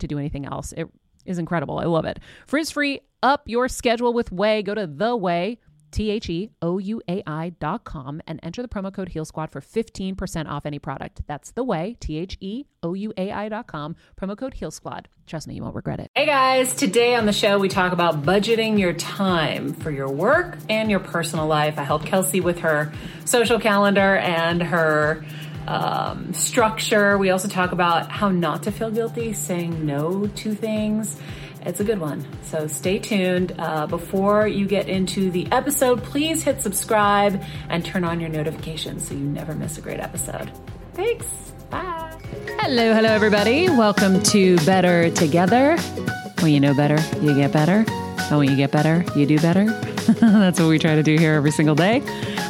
to do anything else. It is incredible. I love it. Frizz-free, up your schedule with Way. Go to The Way, TheOuai.com, and enter the promo code Heel Squad for 15% off any product. That's The Way, TheOuai.com, promo code Heel Squad. Trust me, you won't regret it. Hey guys, today on the show, we talk about budgeting your time for your work and your personal life. I helped Kelsey with her social calendar and her structure. We also talk about how not to feel guilty saying no to things. It's a good one. So stay tuned. Before you get into the episode, please hit subscribe and turn on your notifications so you never miss a great episode. Thanks. Bye. Hello, hello, everybody. Welcome to Better Together. When you know better, you get better. And when you get better, you do better. That's what we try to do here every single day.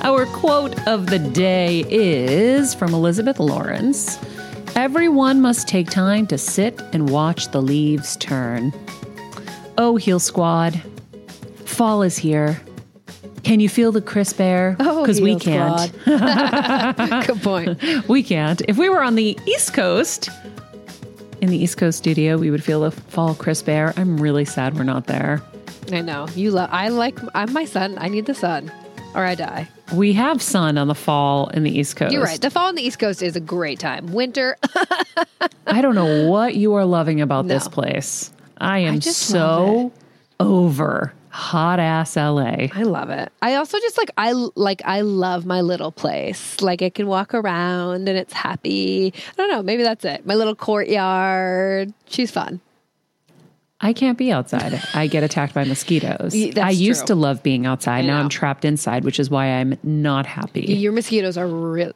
Our quote of the day is from Elizabeth Lawrence. Everyone must take time to sit and watch the leaves turn. Oh, Heel Squad, fall is here. Can you feel the crisp air? Oh, because we can't. Good point. We can't. If we were on the East Coast, in the East Coast studio, we would feel the fall crisp air. I'm really sad we're not there. I know. I'm my sun. I need the sun or I die. We have sun on the fall in the East Coast. You're right. The fall in the East Coast is a great time. Winter. I don't know what you are loving about this place. I just so over hot ass LA. I love it. I also just I love my little place. Like I can walk around and it's happy. I don't know. Maybe that's it. My little courtyard. She's fun. I can't be outside. I get attacked by mosquitoes. I used to love being outside. Now I'm trapped inside, which is why I'm not happy. Your mosquitoes are really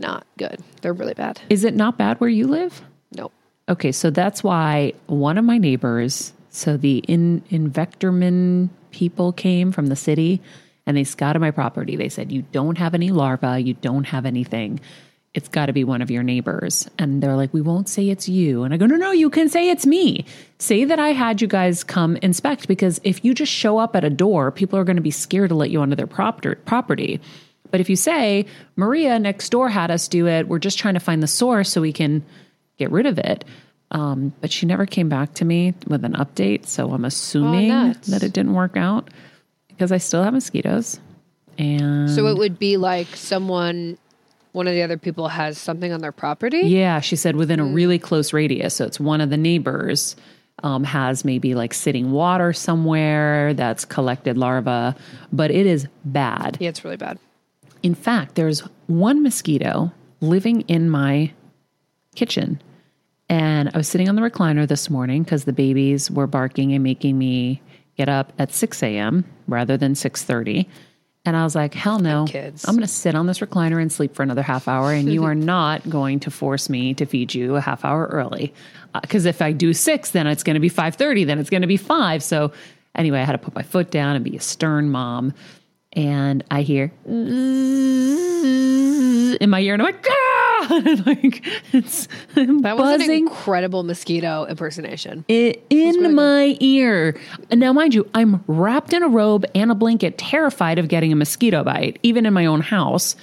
not good. They're really bad. Is it not bad where you live? Nope. Okay, so that's why one of my neighbors, so the Invectorman people came from the city and they scouted my property. They said, you don't have any larvae. You don't have anything. It's got to be one of your neighbors. And they're like, we won't say it's you. And I go, no, you can say it's me. Say that I had you guys come inspect, because if you just show up at a door, people are going to be scared to let you onto their property. But if you say, Maria next door had us do it, we're just trying to find the source so we can get rid of it. But she never came back to me with an update. So I'm assuming that it didn't work out because I still have mosquitoes. And so it would be like one of the other people has something on their property? Yeah, she said within a really close radius. So it's one of the neighbors has maybe like sitting water somewhere that's collected larvae, but it is bad. Yeah, it's really bad. In fact, there's one mosquito living in my kitchen And I was sitting on the recliner this morning because the babies were barking and making me get up at 6 a.m. rather than 6:30. And I was like, hell no, kids. I'm going to sit on this recliner and sleep for another half hour. And you are not going to force me to feed you a half hour early. Because if I do 6, then it's going to be 5:30. Then it's going to be 5. So anyway, I had to put my foot down and be a stern mom. And I hear in my ear and I'm like, ah! Like it's that buzzing. Was an incredible mosquito impersonation. In my ear. Now, mind you, I'm wrapped in a robe and a blanket, terrified of getting a mosquito bite, even in my own house.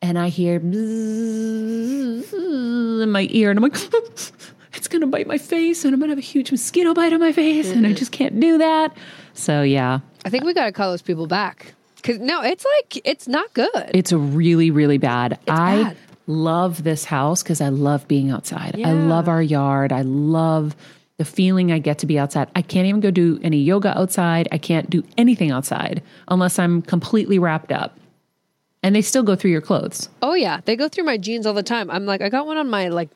And I hear in my ear and I'm like, it's going to bite my face and I'm going to have a huge mosquito bite on my face. Mm-hmm. And I just can't do that. So, yeah. I think we got to call those people back. Because no, it's like, it's not good. It's really, really bad. I love this house because I love being outside. Yeah. I love our yard. I love the feeling I get to be outside. I can't even go do any yoga outside. I can't do anything outside unless I'm completely wrapped up. And they still go through your clothes. Oh, yeah. They go through my jeans all the time. I'm like, I got one on my like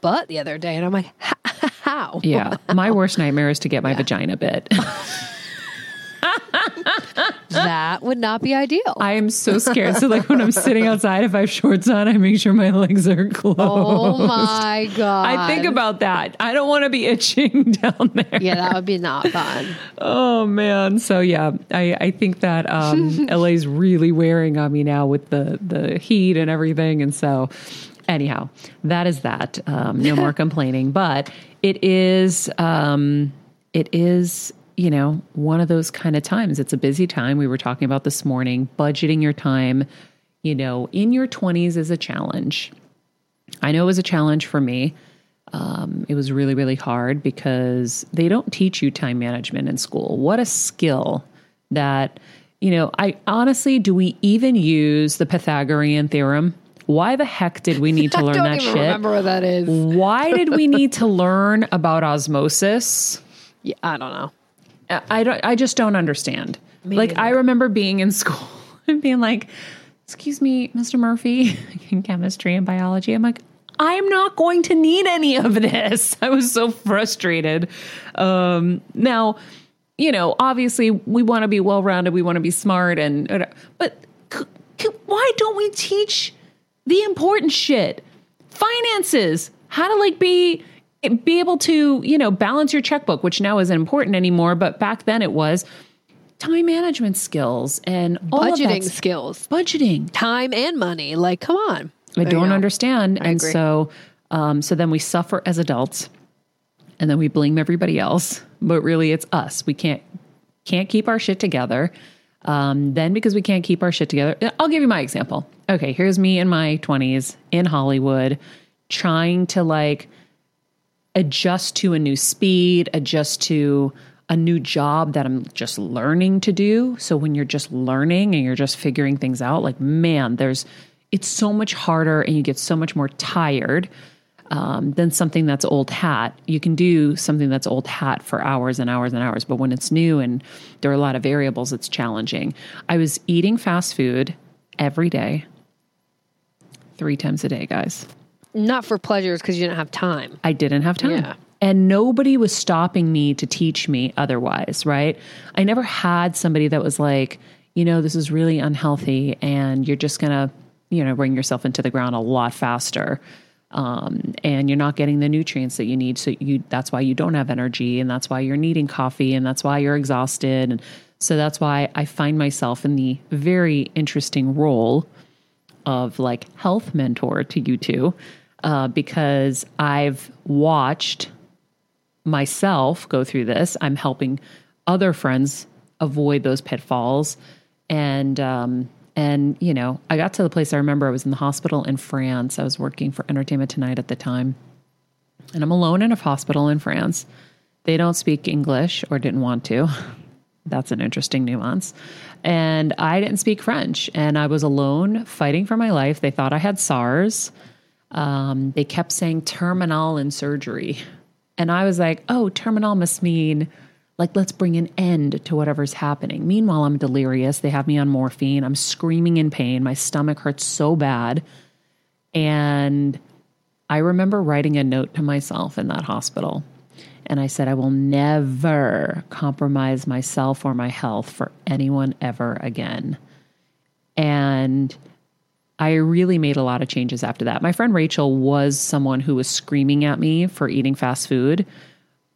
butt the other day. And I'm like, how? Yeah. My worst nightmare is to get my vagina bit. That would not be ideal. I am so scared. So like when I'm sitting outside, if I have shorts on, I make sure my legs are closed. Oh my God. I think about that. I don't want to be itching down there. Yeah, that would be not fun. Oh man. So yeah, I think that LA's really wearing on me now with the heat and everything. And so anyhow, that is that. No more complaining, but it is, you know, one of those kind of times. It's a busy time. We were talking about this morning, budgeting your time, you know, in your 20s is a challenge. I know it was a challenge for me. It was really, really hard because they don't teach you time management in school. What a skill that, you know, I honestly, do we even use the Pythagorean theorem? Why the heck did we need to learn that shit? I don't even remember what that is. Why did we need to learn about osmosis? Yeah, I don't know. I just don't understand. Maybe like not. I remember being in school and being like, excuse me, Mr. Murphy, in chemistry and biology. I'm like, I'm not going to need any of this. I was so frustrated. Now, you know, obviously we want to be well-rounded. We want to be smart. But why don't we teach the important shit? Finances, how to like be able to, you know, balance your checkbook, which now isn't important anymore. But back then it was time management skills and all budgeting skills, budgeting time and money. Like, come on. I don't understand. And so then we suffer as adults and then we blame everybody else, but really it's us. We can't keep our shit together. Then because we can't keep our shit together, I'll give you my example. Okay. Here's me in my 20s in Hollywood trying to like, adjust to a new speed, adjust to a new job that I'm just learning to do. So when you're just learning and you're just figuring things out, like, man, it's so much harder and you get so much more tired than something that's old hat. You can do something that's old hat for hours and hours and hours, but when it's new and there are a lot of variables, it's challenging. I was eating fast food every day, 3 times a day, guys. Not for pleasures because you didn't have time. I didn't have time. Yeah. And nobody was stopping me to teach me otherwise, right? I never had somebody that was like, you know, this is really unhealthy and you're just going to, you know, bring yourself into the ground a lot faster. And you're not getting the nutrients that you need. So that's why you don't have energy and that's why you're needing coffee and that's why you're exhausted. And so that's why I find myself in the very interesting role of like health mentor to you two, because I've watched myself go through this. I'm helping other friends avoid those pitfalls. And you know, I got to the place, I remember I was in the hospital in France. I was working for Entertainment Tonight at the time and I'm alone in a hospital in France. They don't speak English or didn't want to. That's an interesting nuance. And I didn't speak French and I was alone fighting for my life. They thought I had SARS. They kept saying terminal in surgery. And I was like, oh, terminal must mean like, let's bring an end to whatever's happening. Meanwhile, I'm delirious. They have me on morphine. I'm screaming in pain. My stomach hurts so bad. And I remember writing a note to myself in that hospital, and I said, I will never compromise myself or my health for anyone ever again. And I really made a lot of changes after that. My friend Rachel was someone who was screaming at me for eating fast food.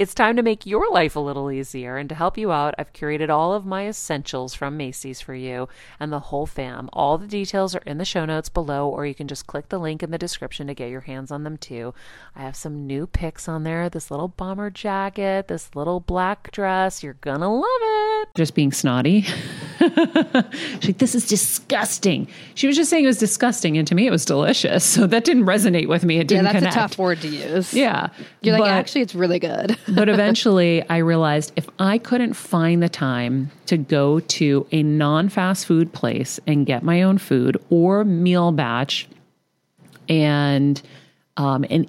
it's time to make your life a little easier. And to help you out, I've curated all of my essentials from Macy's for you and the whole fam. All the details are in the show notes below, or you can just click the link in the description to get your hands on them too. I have some new picks on there. This little bomber jacket, this little black dress. You're gonna love it. Just being snotty. She's like, this is disgusting. She was just saying it was disgusting, and to me it was delicious. So that didn't resonate with me. It didn't connect. Yeah, that's a tough word to use. Yeah. You're like, actually, it's really good. But eventually I realized if I couldn't find the time to go to a non-fast food place and get my own food or meal batch and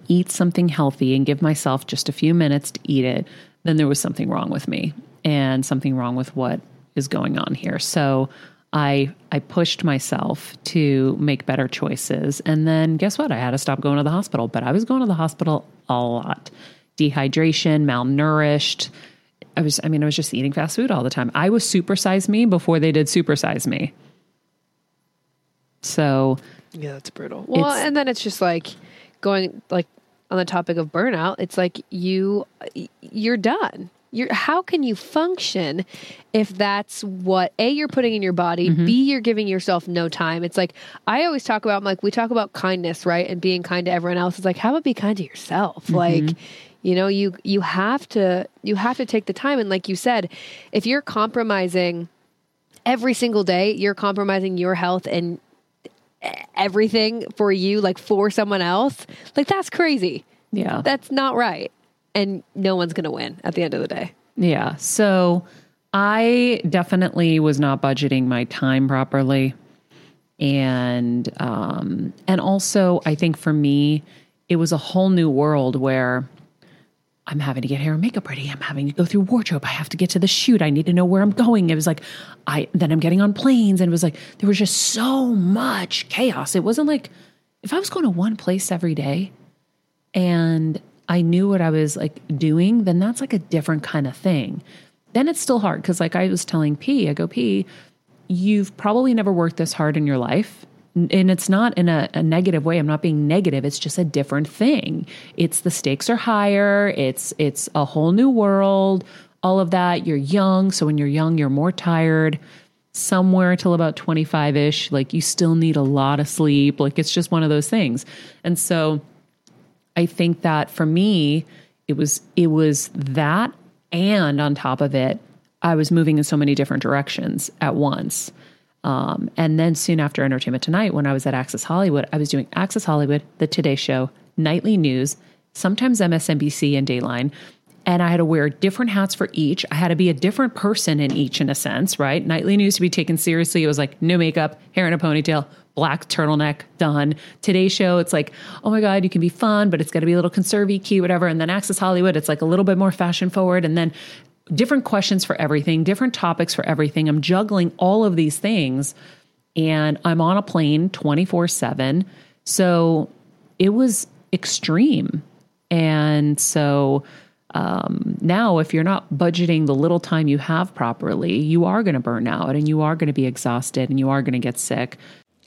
eat something healthy and give myself just a few minutes to eat it, then there was something wrong with me and something wrong with what is going on here. So I pushed myself to make better choices. And then guess what? I had to stop going to the hospital, but I was going to the hospital a lot. Dehydration, malnourished. I was just eating fast food all the time. I was Supersize Me before they did Supersize Me. So yeah, that's brutal. Well, and then it's just like going, like on the topic of burnout, it's like you're done. How can you function if that's what A, you're putting in your body, mm-hmm. B, you're giving yourself no time. It's like, I always talk about, like, we talk about kindness, right? And being kind to everyone else. It's like, how about be kind to yourself? Mm-hmm. Like, you know, you have to take the time. And like you said, if you're compromising every single day, you're compromising your health and everything for you, like for someone else, like that's crazy. Yeah. That's not right. And no one's going to win at the end of the day. Yeah. So I definitely was not budgeting my time properly. And also I think for me, it was a whole new world where I'm having to get hair and makeup ready. I'm having to go through wardrobe. I have to get to the shoot. I need to know where I'm going. It was like, then I'm getting on planes, and it was like, there was just so much chaos. It wasn't like if I was going to one place every day and I knew what I was like doing, then that's like a different kind of thing. Then it's still hard. 'Cause like I was telling P, I go, P, you've probably never worked this hard in your life. And it's not in a negative way. I'm not being negative. It's just a different thing. It's the stakes are higher. It's a whole new world, all of that. You're young. So when you're young, you're more tired. Somewhere till about 25-ish. Like you still need a lot of sleep. Like it's just one of those things. And so I think that for me, it was that, and on top of it, I was moving in so many different directions at once. And then soon after Entertainment Tonight, when I was at Access Hollywood, I was doing Access Hollywood, the Today Show, nightly news, sometimes MSNBC and Dayline. And I had to wear different hats for each. I had to be a different person in each, in a sense, right? Nightly news, to be taken seriously, it was like no makeup, hair in a ponytail, black turtleneck, done. Today Show, it's like, oh my God, you can be fun, but it's got to be a little conservy, cute, whatever. And then Access Hollywood, it's like a little bit more fashion forward. And then different questions for everything, different topics for everything. I'm juggling all of these things, and I'm on a plane 24/7. So it was extreme. And so now if you're not budgeting the little time you have properly, you are going to burn out, and you are going to be exhausted, and you are going to get sick.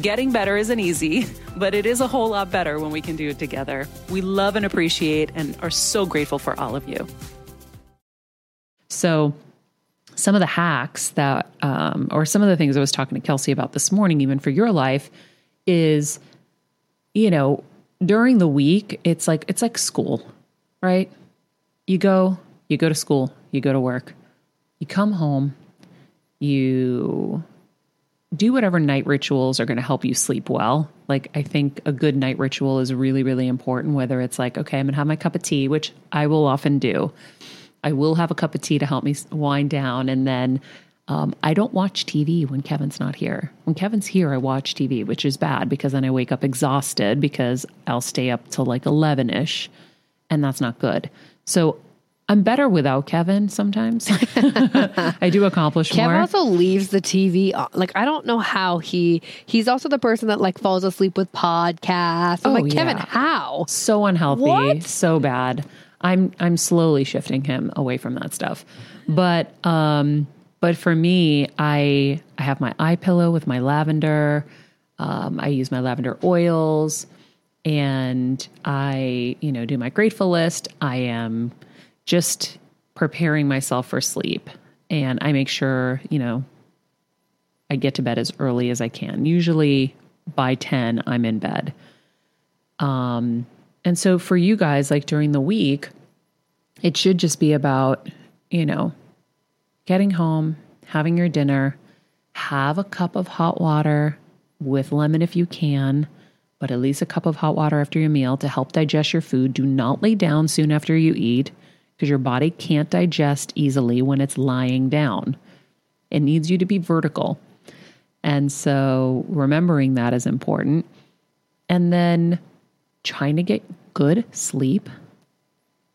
Getting better isn't easy, but it is a whole lot better when we can do it together. We love and appreciate and are so grateful for all of you. So some of the hacks that, or some of the things I was talking to Kelsey about this morning, even for your life, is, you know, during the week, it's like school, right? You go to school, you go to work, you come home, you do whatever night rituals are going to help you sleep well. Like, I think a good night ritual is really, really important, whether it's like, okay, I'm going to have my cup of tea, which I will often do. I will have a cup of tea to help me wind down. And then I don't watch TV when Kevin's not here. When Kevin's here, I watch TV, which is bad because then I wake up exhausted because I'll stay up till like 11-ish, and that's not good. So I'm better without Kevin sometimes. I do accomplish more. Kevin also leaves the TV on. Like, I don't know how he's also the person that like falls asleep with podcasts. I'm like, Kevin, how? So unhealthy. What? So bad. I'm slowly shifting him away from that stuff. But for me, I have my eye pillow with my lavender. I use my lavender oils, and I, you know, do my grateful list. I am just preparing myself for sleep, and I make sure, you know, I get to bed as early as I can. Usually by 10, I'm in bed. And so for you guys, like during the week, it should just be about, you know, getting home, having your dinner, have a cup of hot water with lemon if you can, but at least a cup of hot water after your meal to help digest your food. Do not lay down soon after you eat because your body can't digest easily when it's lying down. It needs you to be vertical. And so remembering that is important. And then trying to get good sleep,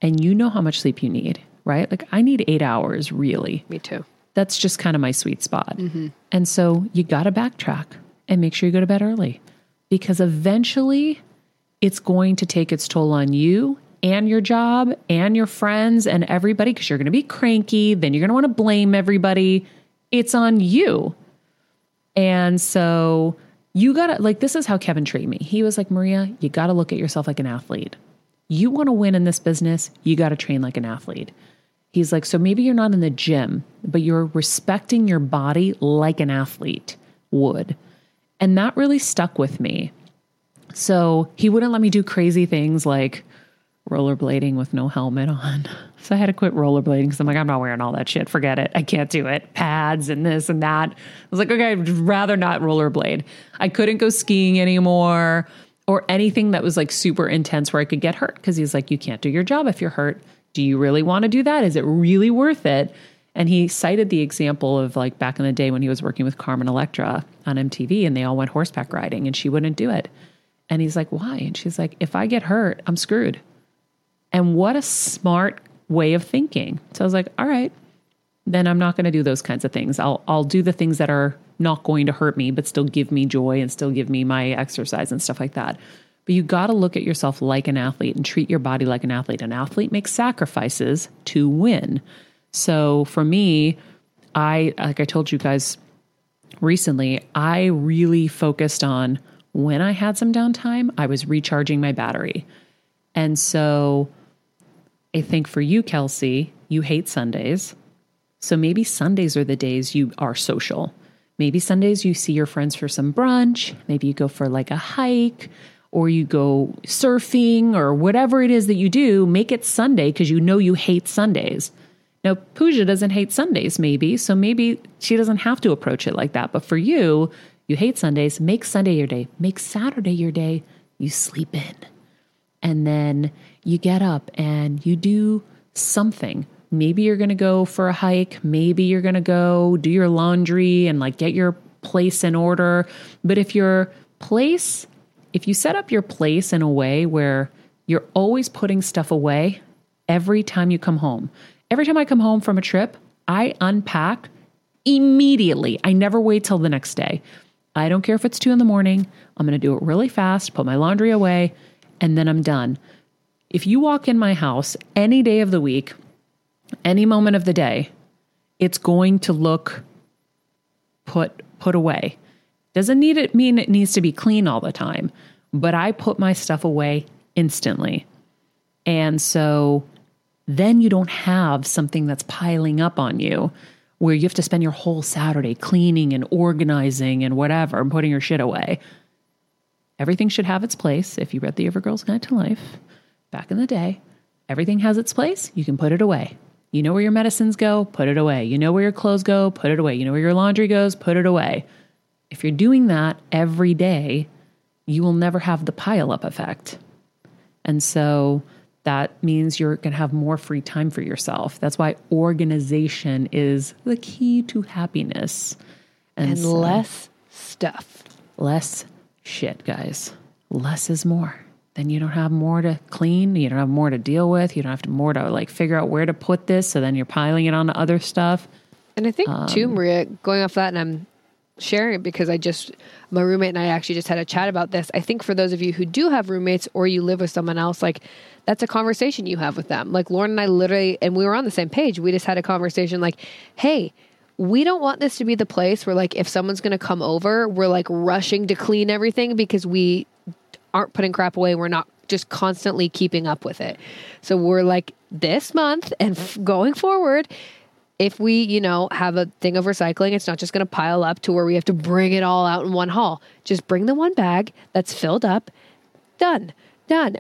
and you know how much sleep you need, right? Like, I need 8 hours, really. Me too. That's just kind of my sweet spot. Mm-hmm. And so you got to backtrack and make sure you go to bed early, because eventually it's going to take its toll on you and your job and your friends and everybody, because you're going to be cranky. Then you're going to want to blame everybody. It's on you. And so you gotta, like, this is how Kevin treated me. He was like, Maria, you gotta look at yourself like an athlete. You wanna win in this business, you gotta train like an athlete. He's like, so maybe you're not in the gym, but you're respecting your body like an athlete would. And that really stuck with me. So he wouldn't let me do crazy things like rollerblading with no helmet on. So I had to quit rollerblading because I'm like, I'm not wearing all that shit. Forget it. I can't do it. Pads and this and that. I was like, okay, I'd rather not rollerblade. I couldn't go skiing anymore or anything that was like super intense where I could get hurt, because he's like, you can't do your job if you're hurt. Do you really want to do that? Is it really worth it? And he cited the example of like back in the day when he was working with Carmen Electra on MTV and they all went horseback riding and she wouldn't do it. And he's like, why? And she's like, if I get hurt, I'm screwed. And what a smart way of thinking. So I was like, all right, then I'm not going to do those kinds of things. I'll do the things that are not going to hurt me, but still give me joy and still give me my exercise and stuff like that. But you got to look at yourself like an athlete and treat your body like an athlete. An athlete makes sacrifices to win. So for me, like I told you guys recently, I really focused on when I had some downtime, I was recharging my battery. And so I think for you, Kelsey, you hate Sundays. So maybe Sundays are the days you are social. Maybe Sundays you see your friends for some brunch. Maybe you go for like a hike, or you go surfing or whatever it is that you do, make it Sunday because you know you hate Sundays. Now, Pooja doesn't hate Sundays maybe, so maybe she doesn't have to approach it like that. But for you, you hate Sundays, make Sunday your day. Make Saturday your day. You sleep in. And then you get up and you do something. Maybe you're going to go for a hike. Maybe you're going to go do your laundry and like get your place in order. But if you set up your place in a way where you're always putting stuff away every time you come home. Every time I come home from a trip, I unpack immediately. I never wait till the next day. I don't care if it's 2 a.m. I'm going to do it really fast, put my laundry away, and then I'm done. If you walk in my house any day of the week, any moment of the day, it's going to look put away. Doesn't need it mean it needs to be clean all the time, but I put my stuff away instantly. And so then you don't have something that's piling up on you where you have to spend your whole Saturday cleaning and organizing and whatever and putting your shit away. Everything should have its place. If you read The Evergirl's Guide to Life back in the day, everything has its place. You can put it away. You know where your medicines go, put it away. You know where your clothes go, put it away. You know where your laundry goes, put it away. If you're doing that every day, you will never have the pile-up effect. And so that means you're going to have more free time for yourself. That's why organization is the key to happiness. And so, less stuff. Less shit, guys. Less is more. Then you don't have more to clean. You don't have more to deal with. You don't have more to like figure out where to put this. So then you're piling it onto other stuff. And I think too, Maria, going off that, and I'm sharing it because my roommate and I actually just had a chat about this. I think for those of you who do have roommates or you live with someone else, like that's a conversation you have with them. Like Lauren and I literally, and we were on the same page. We just had a conversation like, hey, we don't want this to be the place where like, if someone's going to come over, we're like rushing to clean everything because we aren't putting crap away. We're not just constantly keeping up with it. So we're like this month and going forward, if we, have a thing of recycling, it's not just going to pile up to where we have to bring it all out in one haul. Just bring the one bag that's filled up, done.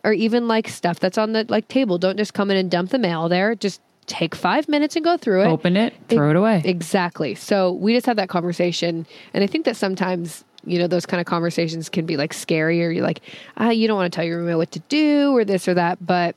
Or even like stuff that's on the like table. Don't just come in and dump the mail there. Just take 5 minutes and go through it. Open it, throw it away. Exactly. So we just had that conversation. And I think that sometimes, those kind of conversations can be like scary, or you're like, you don't want to tell your roommate what to do or this or that, but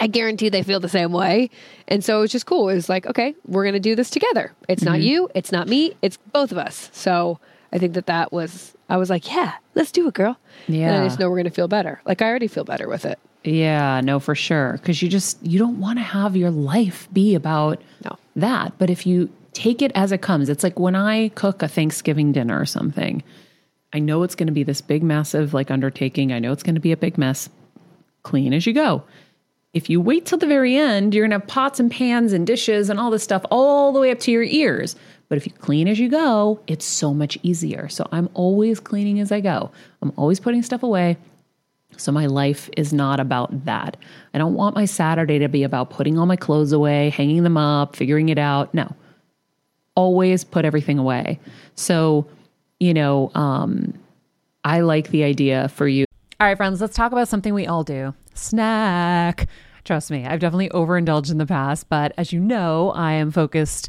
I guarantee they feel the same way. And so it was just cool. It was like, okay, we're going to do this together. It's not you, it's not me, it's both of us. So I think that was, I was like, yeah, let's do it, girl. Yeah. And I just know we're going to feel better. Like I already feel better with it. Yeah, no, for sure. Cause you don't want to have your life be about that. But if you take it as it comes, it's like when I cook a Thanksgiving dinner or something, I know it's going to be this big, massive like undertaking. I know it's going to be a big mess. Clean as you go. If you wait till the very end, you're going to have pots and pans and dishes and all this stuff all the way up to your ears. But if you clean as you go, it's so much easier. So I'm always cleaning as I go. I'm always putting stuff away. So my life is not about that. I don't want my Saturday to be about putting all my clothes away, hanging them up, figuring it out. No, always put everything away. So, I like the idea for you. All right, friends, let's talk about something we all do. Snack. Trust me, I've definitely overindulged in the past, but as you know, I am focused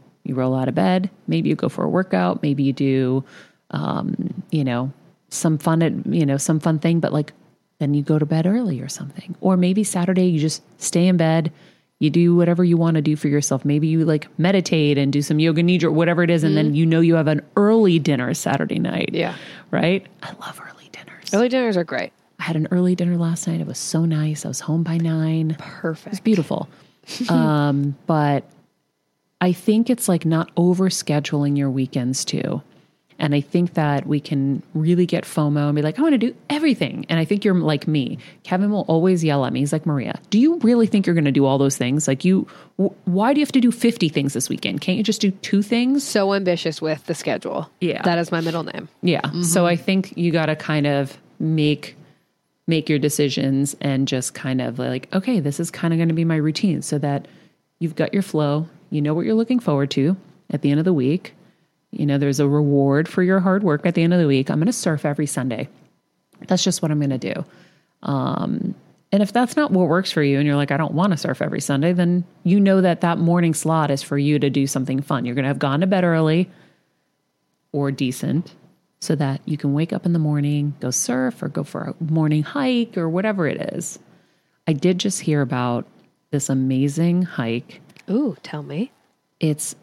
You roll out of bed. Maybe you go for a workout. Maybe you do, some fun thing, but like, then you go to bed early or something. Or maybe Saturday you just stay in bed, You do whatever you want to do for yourself. Maybe you like meditate and do some yoga nidra, whatever it is. And then, you know, you have an early dinner Saturday night. Yeah. Right? I love early dinners. Early dinners are great. I had an early dinner last night. It was so nice. I was home by 9. Perfect. It was beautiful. But I think it's like not over scheduling your weekends too. And I think that we can really get FOMO and be like, I want to do everything. And I think you're like me. Kevin will always yell at me. He's like, Maria, do you really think you're going to do all those things? Like why do you have to do 50 things this weekend? Can't you just do 2 things? So ambitious with the schedule. Yeah. That is my middle name. Yeah. Mm-hmm. So I think you got to kind of make your decisions and just kind of like, okay, this is kind of going to be my routine so that you've got your flow. You know what you're looking forward to at the end of the week. You know, there's a reward for your hard work at the end of the week. I'm going to surf every Sunday. That's just what I'm going to do. And if that's not what works for you and you're like, I don't want to surf every Sunday, then you know that morning slot is for you to do something fun. You're going to have gone to bed early or decent so that you can wake up in the morning, go surf or go for a morning hike or whatever it is. I did just hear about this amazing hike. Ooh, tell me. It's,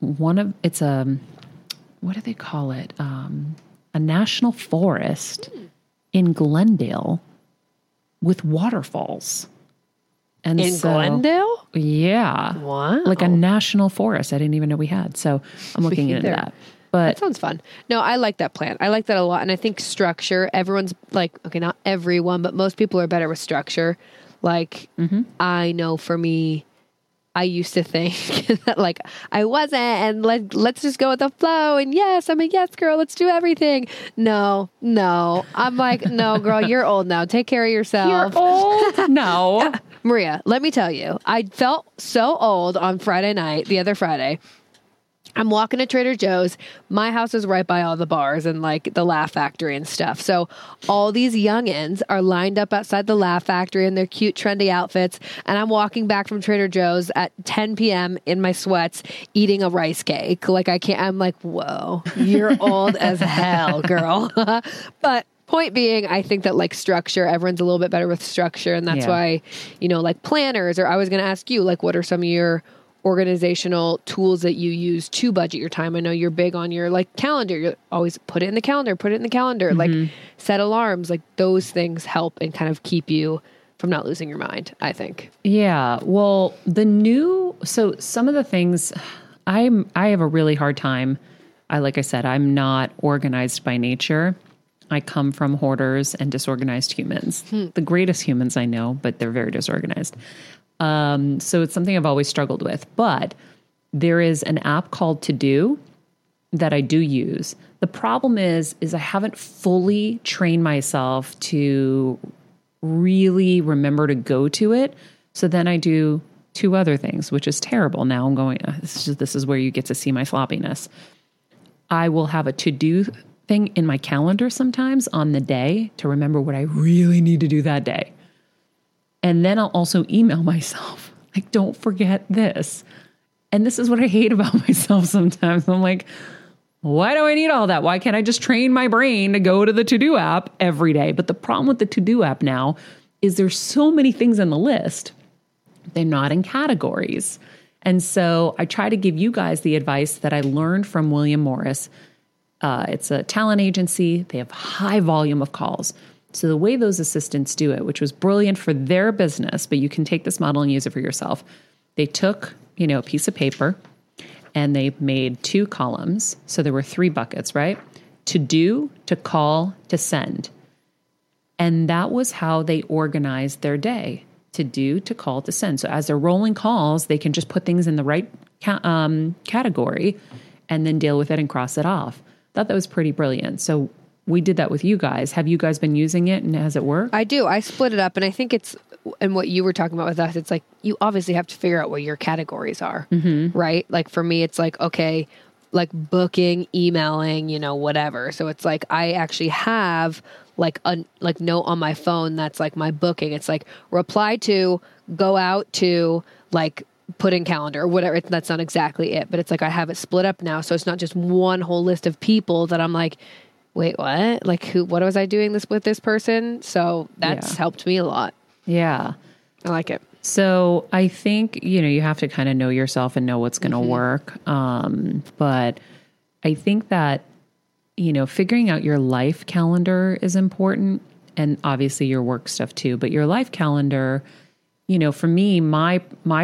what do they call it? A national forest in Glendale with waterfalls. And in Glendale? Yeah. Wow. Like a national forest. I didn't even know we had. So I'm looking into that. But that sounds fun. No, I like that plan. I like that a lot. And I think structure, everyone's like, okay, not everyone, but most people are better with structure. Like I know for me, I used to think that like I wasn't and let's just go with the flow and yes, I'm a yes girl, let's do everything. No. I'm like, no girl, you're old now. Take care of yourself. You're old? No. Maria, let me tell you, I felt so old on Friday night, the other Friday. I'm walking to Trader Joe's. My house is right by all the bars and like the Laugh Factory and stuff. So all these youngins are lined up outside the Laugh Factory in their cute, trendy outfits. And I'm walking back from Trader Joe's at 10 p.m. in my sweats, eating a rice cake. Like I'm like, whoa, you're old as hell, girl. But point being, I think that like structure, everyone's a little bit better with structure. And that's why, you know, like planners, or I was going to ask you, like, what are some of your organizational tools that you use to budget your time? I know you're big on your like calendar. You always put it in the calendar, like set alarms, like those things help and kind of keep you from not losing your mind, I think. Yeah. Well, so some of the things I have a really hard time. Like I said, I'm not organized by nature. I come from hoarders and disorganized humans, the greatest humans I know, but they're very disorganized. So it's something I've always struggled with, but there is an app called To Do that I do use. The problem is I haven't fully trained myself to really remember to go to it. So then I do 2 other things, which is terrible. Now I'm going, this is where you get to see my sloppiness. I will have a to-do thing in my calendar sometimes on the day to remember what I really need to do that day. And then I'll also email myself, like, don't forget this. And this is what I hate about myself sometimes. I'm like, why do I need all that? Why can't I just train my brain to go to the to-do app every day? But the problem with the to-do app now is there's so many things on the list. They're not in categories. And so I try to give you guys the advice that I learned from William Morris. It's a talent agency. They have high volume of calls. So the way those assistants do it, which was brilliant for their business, but you can take this model and use it for yourself. They took, you know, a piece of paper and they made 2 columns. So there were 3 buckets, right? To do, to call, to send. And that was how they organized their day. To do, to call, to send. So as they're rolling calls, they can just put things in the right category and then deal with it and cross it off. Thought that was pretty brilliant. So we did that with you guys. Have you guys been using it and has it worked? I do. I split it up and I think it's, and what you were talking about with us, it's like, you obviously have to figure out what your categories are, right? Like for me, it's like, okay, like booking, emailing, you know, whatever. So it's like, I actually have like a like note on my phone that's like my booking. It's like reply to, go out to, like put in calendar or whatever. That's not exactly it, but it's like, I have it split up now. So it's not just one whole list of people that I'm like, wait, what? Like, what was I doing this with this person? So that's helped me a lot. Yeah. I like it. So I think, you know, you have to kind of know yourself and know what's going to work. But I think that, you know, figuring out your life calendar is important, and obviously your work stuff too, but your life calendar, you know, for me, my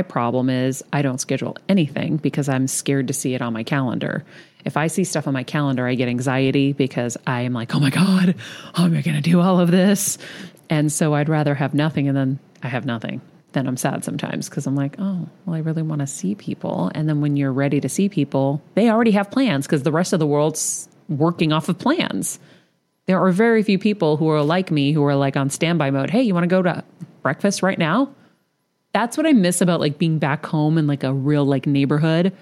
problem is I don't schedule anything because I'm scared to see it on my calendar. If I see stuff on my calendar, I get anxiety because I am like, oh my God, how am I going to do all of this? And so I'd rather have nothing. And then I have nothing. Then I'm sad sometimes because I'm like, oh, well, I really want to see people. And then when you're ready to see people, they already have plans because the rest of the world's working off of plans. There are very few people who are like me, who are like on standby mode. Hey, you want to go to breakfast right now? That's what I miss about like being back home in like a real like neighborhood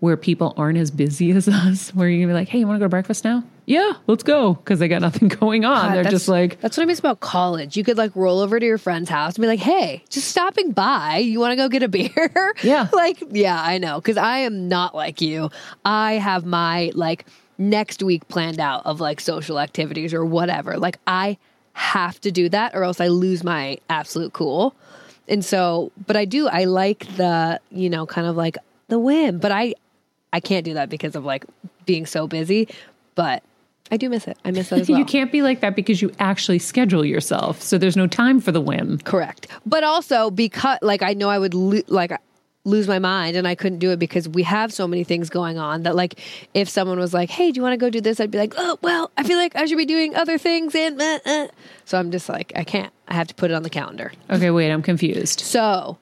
where people aren't as busy as us, where you're gonna be like, hey, you wanna go to breakfast now? Yeah, let's go. Cause they got nothing going on. God, they're just like, that's what I miss about college. You could like roll over to your friend's house and be like, hey, just stopping by. You wanna go get a beer? Yeah. Like, yeah, I know. Cause I am not like you. I have my like next week planned out of like social activities or whatever. Like I have to do that or else I lose my absolute cool. And so, but I like the, you know, kind of like the whim, but I can't do that because of like being so busy, but I do miss it. I miss that as well. You can't be like that because you actually schedule yourself. So there's no time for the whim. Correct. But also because like, I know I would lose my mind and I couldn't do it because we have so many things going on that like, if someone was like, hey, do you want to go do this? I'd be like, oh, well, I feel like I should be doing other things. And so I'm just like, I can't, I have to put it on the calendar. Okay. Wait, I'm confused. So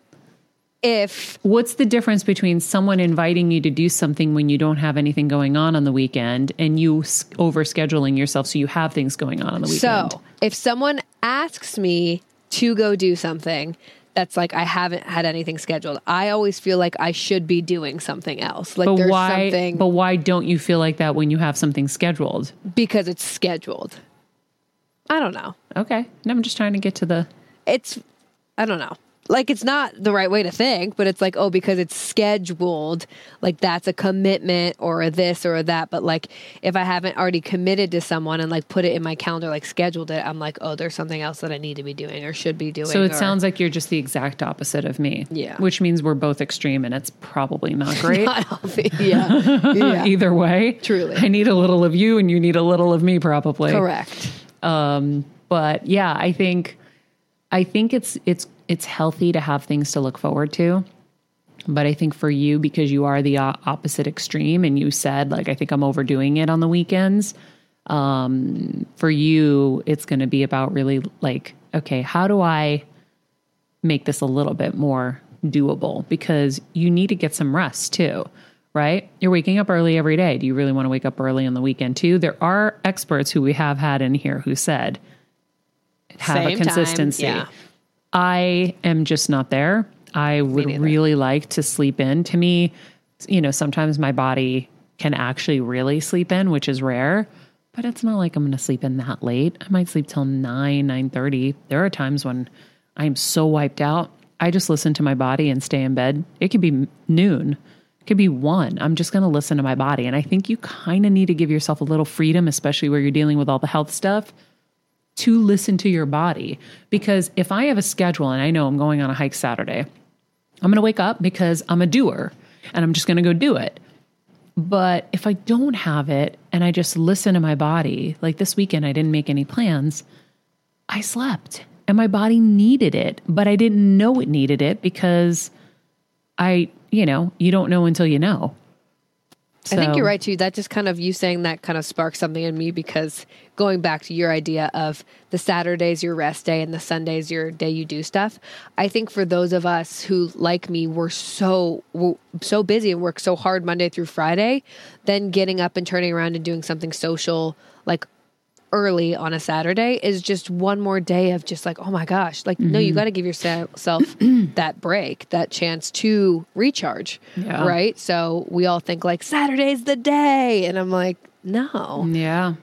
what's the difference between someone inviting you to do something when you don't have anything going on the weekend and you overscheduling yourself so you have things going on the weekend? So if someone asks me to go do something that's like I haven't had anything scheduled, I always feel like I should be doing something else. Like But why don't you feel like that when you have something scheduled? Because it's scheduled. I don't know. Okay. No, I'm just trying to get to the... I don't know. Like, it's not the right way to think, but it's like, oh, because it's scheduled, like that's a commitment or a this or a that. But like, if I haven't already committed to someone and like put it in my calendar, like scheduled it, I'm like, oh, there's something else that I need to be doing or should be doing. So it sounds like you're just the exact opposite of me. Yeah. Which means we're both extreme and it's probably not great. Not healthy. Yeah. Yeah. Either way. Truly. I need a little of you and you need a little of me probably. Correct. But yeah, I think it's healthy to have things to look forward to. But I think for you, because you are the opposite extreme and you said, like, I think I'm overdoing it on the weekends. For you, it's going to be about really like, okay, how do I make this a little bit more doable? Because you need to get some rest too, right? You're waking up early every day. Do you really want to wake up early on the weekend too? There are experts who we have had in here who said, have a consistency. Same time, yeah. I am just not there. I would really like to sleep in. To me, you know, sometimes my body can actually really sleep in, which is rare, but it's not like I'm going to sleep in that late. I might sleep till 9:30. There are times when I'm so wiped out. I just listen to my body and stay in bed. It could be noon. It could be 1. I'm just going to listen to my body. And I think you kind of need to give yourself a little freedom, especially where you're dealing with all the health stuff, to listen to your body. Because if I have a schedule and I know I'm going on a hike Saturday, I'm going to wake up because I'm a doer and I'm just going to go do it. But if I don't have it and I just listen to my body, like this weekend, I didn't make any plans. I slept and my body needed it, but I didn't know it needed it because you don't know until you know. So. I think you're right too. That just kind of you saying that kind of sparked something in me because going back to your idea of the Saturday's your rest day and the Sunday's your day you do stuff. I think for those of us who like me were so busy and work so hard Monday through Friday, then getting up and turning around and doing something social like early on a Saturday is just one more day of just like, oh my gosh, like no, you got to give yourself that break, that chance to recharge, yeah. Right? So we all think like Saturday's the day, and I'm like, no, yeah.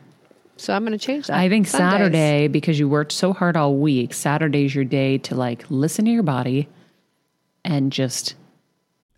So I'm going to change that. I think Sundays. Saturday, because you worked so hard all week, Saturday's your day to like listen to your body and just.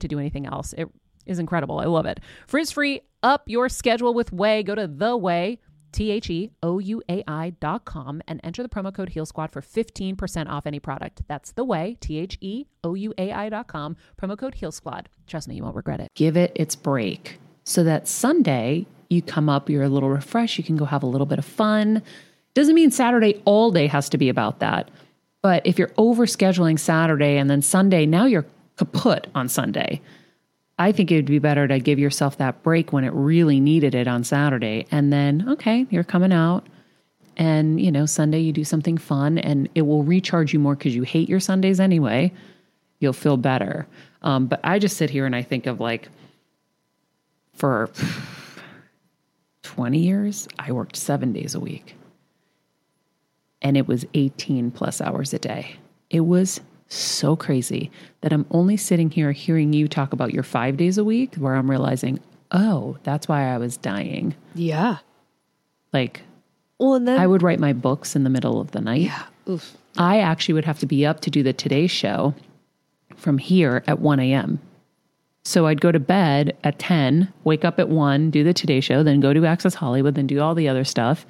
to do anything else. It is incredible. I love it. Frizz-free, up your schedule with Way. Go to The Way, TheOuai.com, and enter the promo code Heel Squad for 15% off any product. That's The Way, TheOuai.com, promo code Heel Squad. Trust me, you won't regret it. Give it its break so that Sunday you come up, you're a little refreshed, you can go have a little bit of fun. Doesn't mean Saturday all day has to be about that. But if you're overscheduling Saturday and then Sunday, now you're kaput on Sunday. I think it would be better to give yourself that break when it really needed it on Saturday. And then, okay, you're coming out and, you know, Sunday you do something fun and it will recharge you more because you hate your Sundays anyway. You'll feel better. But I just sit here and I think of like, for 20 years, I worked 7 days a week and it was 18 plus hours a day. It was so crazy that I'm only sitting here hearing you talk about your 5 days a week where I'm realizing, oh, that's why I was dying. Yeah. Like, well, and then I would write my books in the middle of the night. Yeah. Oof. I actually would have to be up to do the Today Show from here at 1 a.m. So I'd go to bed at 10, wake up at 1, do the Today Show, then go to Access Hollywood, then do all the other stuff.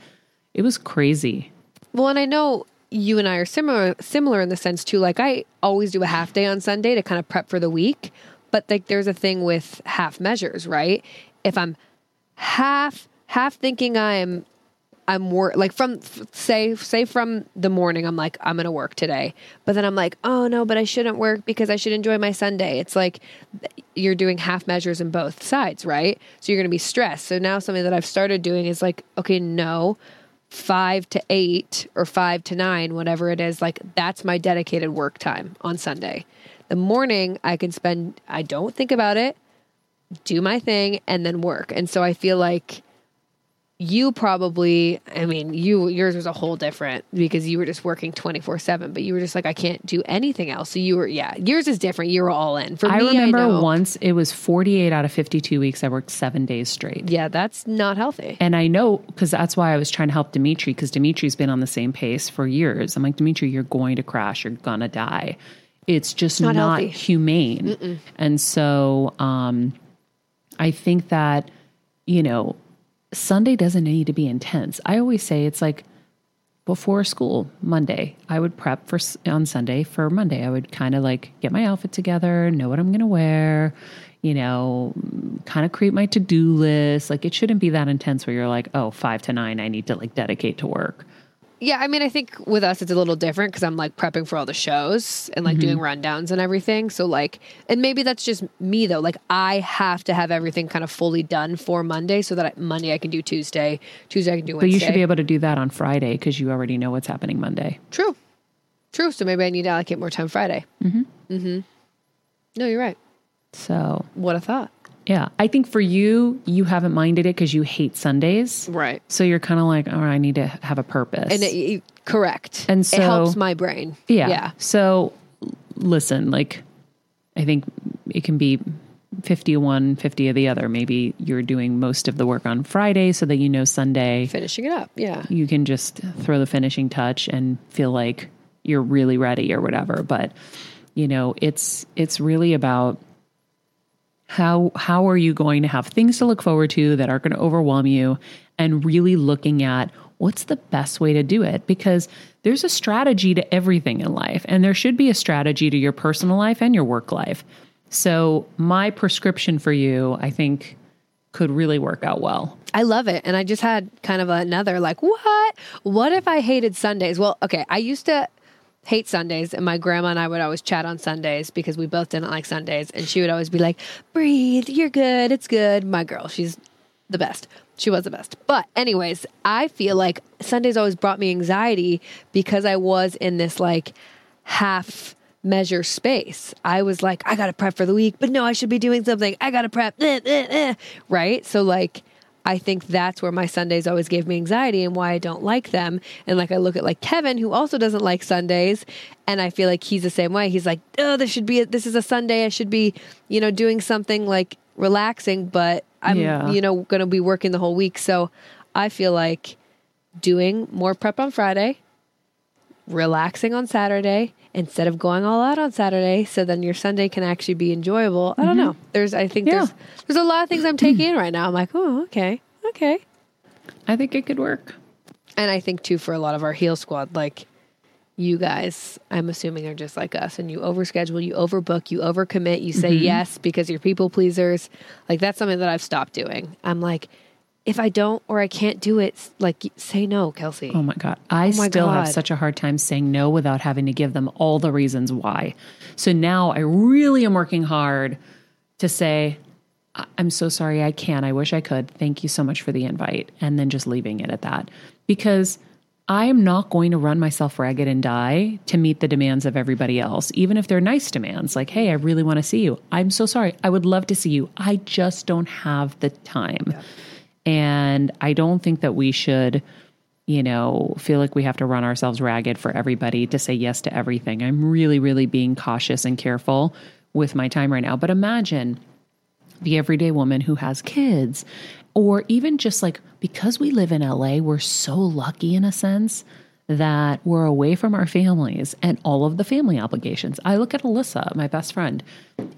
It was crazy. Well, and I know you and I are similar in the sense too, like I always do a half day on Sunday to kind of prep for the week, but like there's a thing with half measures, right? If I'm half thinking I'm work, like from say from the morning, I'm like, I'm going to work today, but then I'm like, oh no, but I shouldn't work because I should enjoy my Sunday. It's like you're doing half measures in both sides, right? So you're going to be stressed. So now something that I've started doing is like, okay, no, 5 to 8 or 5 to 9, whatever it is, like that's my dedicated work time on Sunday. The morning I can spend, I don't think about it, do my thing and then work. And so I feel like you probably, I mean, yours was a whole different because you were just working 24/7, but you were just like, I can't do anything else. So you were, yeah, yours is different. You were all in. For me, I remember once it was 48 out of 52 weeks. I worked 7 days straight. Yeah. That's not healthy. And I know, cause that's why I was trying to help Dimitri. Cause Dimitri's been on the same pace for years. I'm like, Dimitri, you're going to crash. You're gonna die. It's just not humane. Mm-mm. And so, I think that, you know, Sunday doesn't need to be intense. I always say it's like before school, Monday, I would prep for on Sunday for Monday. I would kind of like get my outfit together, know what I'm going to wear, you know, kind of create my to-do list. Like it shouldn't be that intense where you're like, oh, 5 to 9, I need to like dedicate to work. Yeah. I mean, I think with us, it's a little different because I'm like prepping for all the shows and like doing rundowns and everything. So like, and maybe that's just me though. Like I have to have everything kind of fully done for Monday so that Monday I can do Tuesday I can do Wednesday. But you should be able to do that on Friday because you already know what's happening Monday. True. So maybe I need to allocate more time Friday. No, you're right. So what a thought. Yeah. I think for you, you haven't minded it because you hate Sundays. Right. So you're kind of like, oh, I need to have a purpose. And correct. And so it helps my brain. Yeah. So listen, like I think it can be 50 of one, 50 of the other. Maybe you're doing most of the work on Friday so that, you know, Sunday. Finishing it up. Yeah. You can just throw the finishing touch and feel like you're really ready or whatever. But, you know, it's really about how are you going to have things to look forward to that aren't going to overwhelm you, and really looking at what's the best way to do it, because there's a strategy to everything in life and there should be a strategy to your personal life and your work life. So my prescription for you, I think, could really work out well. I love it. And I just had kind of another like, what if I hated Sundays? Well, okay. I used to hate Sundays, and my grandma and I would always chat on Sundays because we both didn't like Sundays, and she would always be like, breathe, you're good, it's good. My girl, she's the best. She was the best. But anyways, I feel like Sundays always brought me anxiety because I was in this like half measure space. I was like, I got to prep for the week, but no, I should be doing something. I got to prep. Right? So like, I think that's where my Sundays always gave me anxiety and why I don't like them. And like, I look at like Kevin, who also doesn't like Sundays. And I feel like he's the same way. He's like, oh, this is a Sunday. I should be, you know, doing something like relaxing, but I'm, you know, going to be working the whole week. So I feel like doing more prep on Friday, relaxing on Saturday instead of going all out on Saturday. So then your Sunday can actually be enjoyable. I don't know. There's a lot of things I'm taking in right now. I'm like, oh, okay. I think it could work. And I think too, for a lot of our heel squad, like you guys, I'm assuming are just like us, and you overschedule, you overbook, you overcommit, you say yes because you're people pleasers. Like that's something that I've stopped doing. I'm like, if I don't or I can't do it, like, say no, Kelsey. Oh, my God. I still have such a hard time saying no without having to give them all the reasons why. So now I really am working hard to say, I'm so sorry, I can't. I wish I could. Thank you so much for the invite. And then just leaving it at that. Because I am not going to run myself ragged and die to meet the demands of everybody else, even if they're nice demands. Like, hey, I really want to see you. I'm so sorry. I would love to see you. I just don't have the time. Yeah. And I don't think that we should, you know, feel like we have to run ourselves ragged for everybody to say yes to everything. I'm really, really being cautious and careful with my time right now. But imagine the everyday woman who has kids, or even just like, because we live in LA, we're so lucky in a sense that we're away from our families and all of the family obligations. I look at Alyssa, my best friend.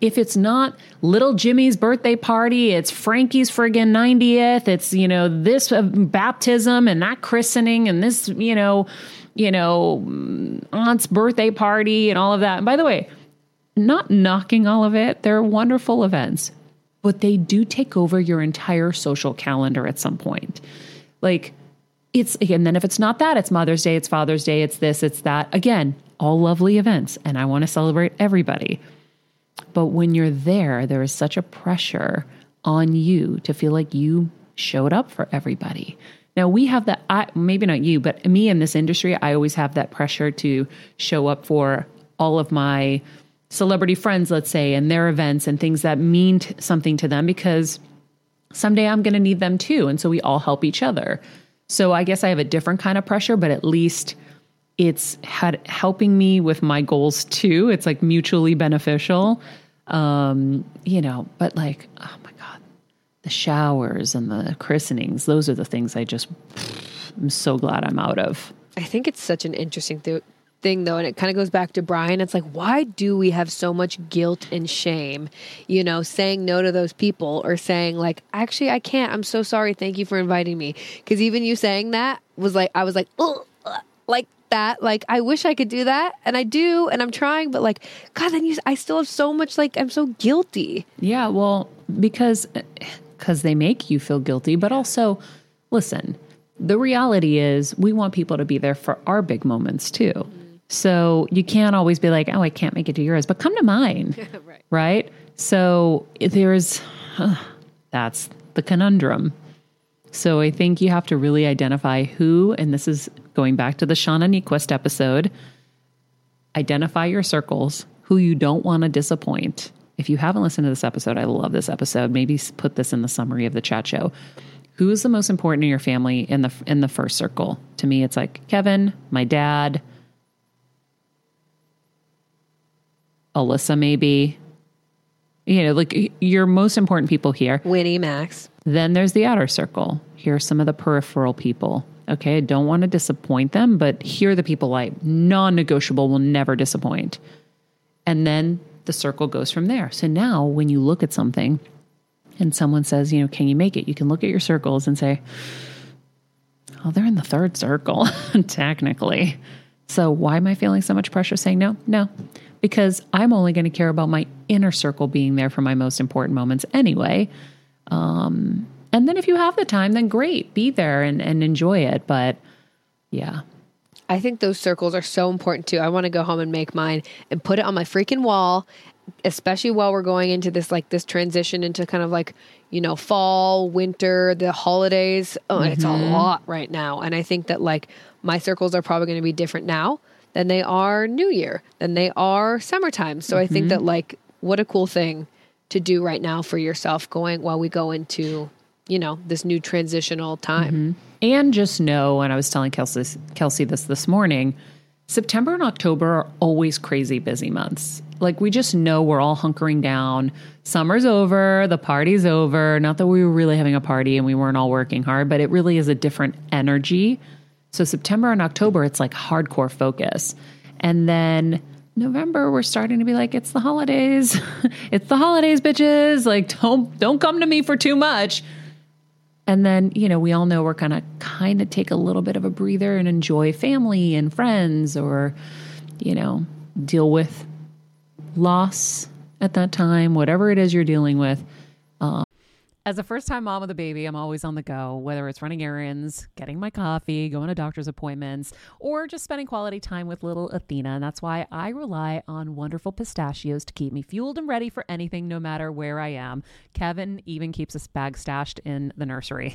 If it's not little Jimmy's birthday party, it's Frankie's friggin' 90th, it's, you know, this baptism and that christening and this, you know, aunt's birthday party and all of that. And by the way, not knocking all of it, they're wonderful events, but they do take over your entire social calendar at some point. Like, it's, and then if it's not that, it's Mother's Day, it's Father's Day, it's this, it's that. Again, all lovely events, and I want to celebrate everybody. But when you're there, there is such a pressure on you to feel like you showed up for everybody. Now we have that, maybe not you, but me in this industry, I always have that pressure to show up for all of my celebrity friends, let's say, and their events and things that mean something to them, because someday I'm going to need them too. And so we all help each other. So I guess I have a different kind of pressure, but at least it's helping me with my goals too. It's like mutually beneficial, you know, but like, oh my God, the showers and the christenings, those are the things I'm so glad I'm out of. I think it's such an interesting thing though. And it kind of goes back to Brian. It's like, why do we have so much guilt and shame, you know, saying no to those people, or saying like, actually, I can't, I'm so sorry, thank you for inviting me. Cause even you saying that was like, I was like, ugh, like that, like, I wish I could do that. And I do, and I'm trying, but like, God, then I still have so much, like, I'm so guilty. Yeah. Well, because they make you feel guilty, but also listen, the reality is we want people to be there for our big moments too. So you can't always be like, oh, I can't make it to yours, but come to mine, right? So that's the conundrum. So I think you have to really identify who, and this is going back to the Shauna Nequist episode, identify your circles, who you don't want to disappoint. If you haven't listened to this episode, I love this episode. Maybe put this in the summary of the chat show. Who is the most important in your family in the first circle? To me, it's like Kevin, my dad, Alyssa, maybe, you know, like your most important people here. Winnie, Max. Then there's the outer circle. Here are some of the peripheral people. Okay, I don't want to disappoint them, but here are the people I non-negotiable will never disappoint. And then the circle goes from there. So now when you look at something and someone says, you know, can you make it? You can look at your circles and say, oh, they're in the third circle, technically. So why am I feeling so much pressure saying no? No. Because I'm only going to care about my inner circle being there for my most important moments anyway. And then if you have the time, then great, be there and enjoy it. But yeah, I think those circles are so important too. I want to go home and make mine and put it on my freaking wall, especially while we're going into this, like this transition into kind of like, you know, fall, winter, the holidays. Oh, mm-hmm. It's a lot right now. And I think that like my circles are probably going to be different now than they are New Year, than they are summertime. So mm-hmm. I think that like, what a cool thing to do right now for yourself going while we go into, you know, this new transitional time. Mm-hmm. And just know, and I was telling Kelsey this morning, September and October are always crazy busy months. Like we just know we're all hunkering down. Summer's over. The party's over. Not that we were really having a party and we weren't all working hard, but it really is a different energy. So September and October, it's like hardcore focus. And then November, we're starting to be like, it's the holidays. It's the holidays, bitches. Like, don't come to me for too much. And then, you know, we all know we're going to kind of take a little bit of a breather and enjoy family and friends or, you know, deal with loss at that time, whatever it is you're dealing with. As a first-time mom with a baby, I'm always on the go, whether it's running errands, getting my coffee, going to doctor's appointments, or just spending quality time with little Athena. And that's why I rely on Wonderful Pistachios to keep me fueled and ready for anything, no matter where I am. Kevin even keeps this bag stashed in the nursery.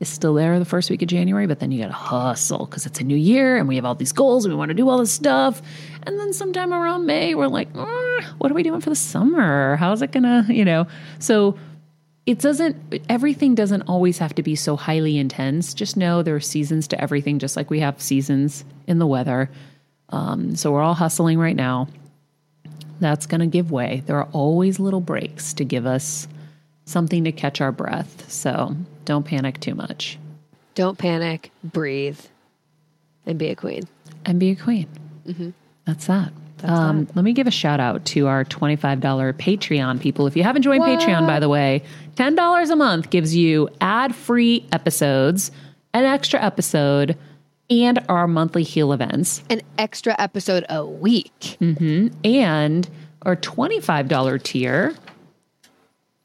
is still there the first week of January, but then you got to hustle because it's a new year and we have all these goals and we want to do all this stuff. And then sometime around May, we're like, what are we doing for the summer? How's it gonna, you know? So everything doesn't always have to be so highly intense. Just know there are seasons to everything, just like we have seasons in the weather. So we're all hustling right now. That's going to give way. There are always little breaks to give us something to catch our breath. So don't panic too much. Don't panic, breathe, and be a queen. And be a queen. Mm-hmm. That's that. That's that. Let me give a shout out to our $25 Patreon people. If you haven't joined Patreon, by the way, $10 a month gives you ad-free episodes, an extra episode, and our monthly Heal events. An extra episode a week. Mm-hmm. And our $25 tier...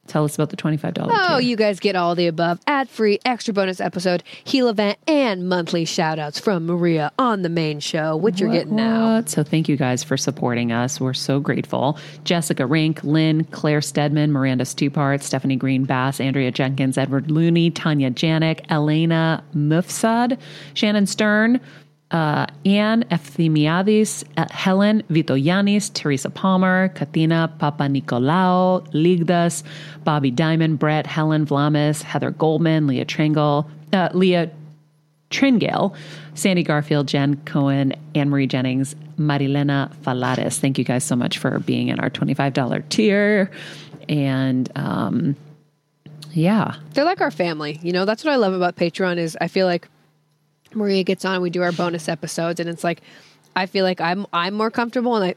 Tell us about the $25 tier. You guys get all the above. Ad-free, extra bonus episode, Heal event, and monthly shout-outs from Maria on the main show, which you're getting now. So thank you guys for supporting us. We're so grateful. Jessica Rink, Lynn, Claire Stedman, Miranda Stupart, Stephanie Green Bass, Andrea Jenkins, Edward Looney, Tanya Janik, Elena Mufsad, Shannon Stern, Anne Efthimiadis, Helen Vitoyanis, Teresa Palmer, Katina Papanikolaou, Ligdas, Bobby Diamond, Brett, Helen Vlamis, Heather Goldman, Leah Tringale, Sandy Garfield, Jen Cohen, Anne-Marie Jennings, Marilena Falares. Thank you guys so much for being in our $25 tier. And, yeah. They're like our family. You know, that's what I love about Patreon is I feel like Maria gets on, we do our bonus episodes, and it's like I feel like I'm more comfortable, and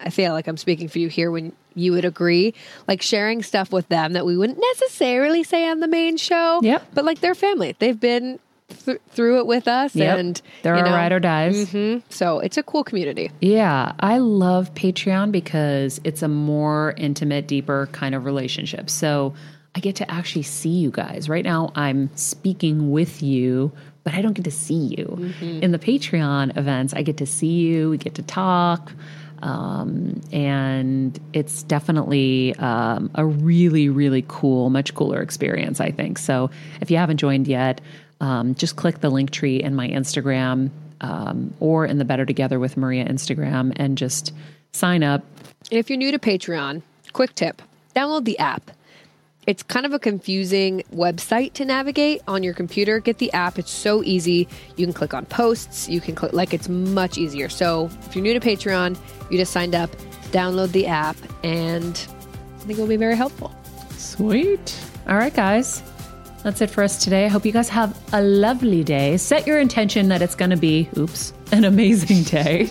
I feel like I'm speaking for you here when you would agree, like sharing stuff with them that we wouldn't necessarily say on the main show. Yep. But like they're family. They've been through it with us. Yep. And they're our ride or dies. Mm-hmm. So it's a cool community. Yeah. I love Patreon because it's a more intimate, deeper kind of relationship. So I get to actually see you guys. Right now I'm speaking with you, but I don't get to see you. Mm-hmm. In the Patreon events, I get to see you, we get to talk, and it's definitely a really, really cool, much cooler experience, I think. So if you haven't joined yet, just click the link tree in my Instagram or in the Better Together with Maria Instagram and just sign up. And if you're new to Patreon, quick tip, download the app. It's kind of a confusing website to navigate on your computer. Get the app. It's so easy. You can click on posts. You can click, like, it's much easier. So if you're new to Patreon, you just signed up, download the app, and I think it'll be very helpful. Sweet. All right, guys. That's it for us today. I hope you guys have a lovely day. Set your intention that it's going to be, an amazing day.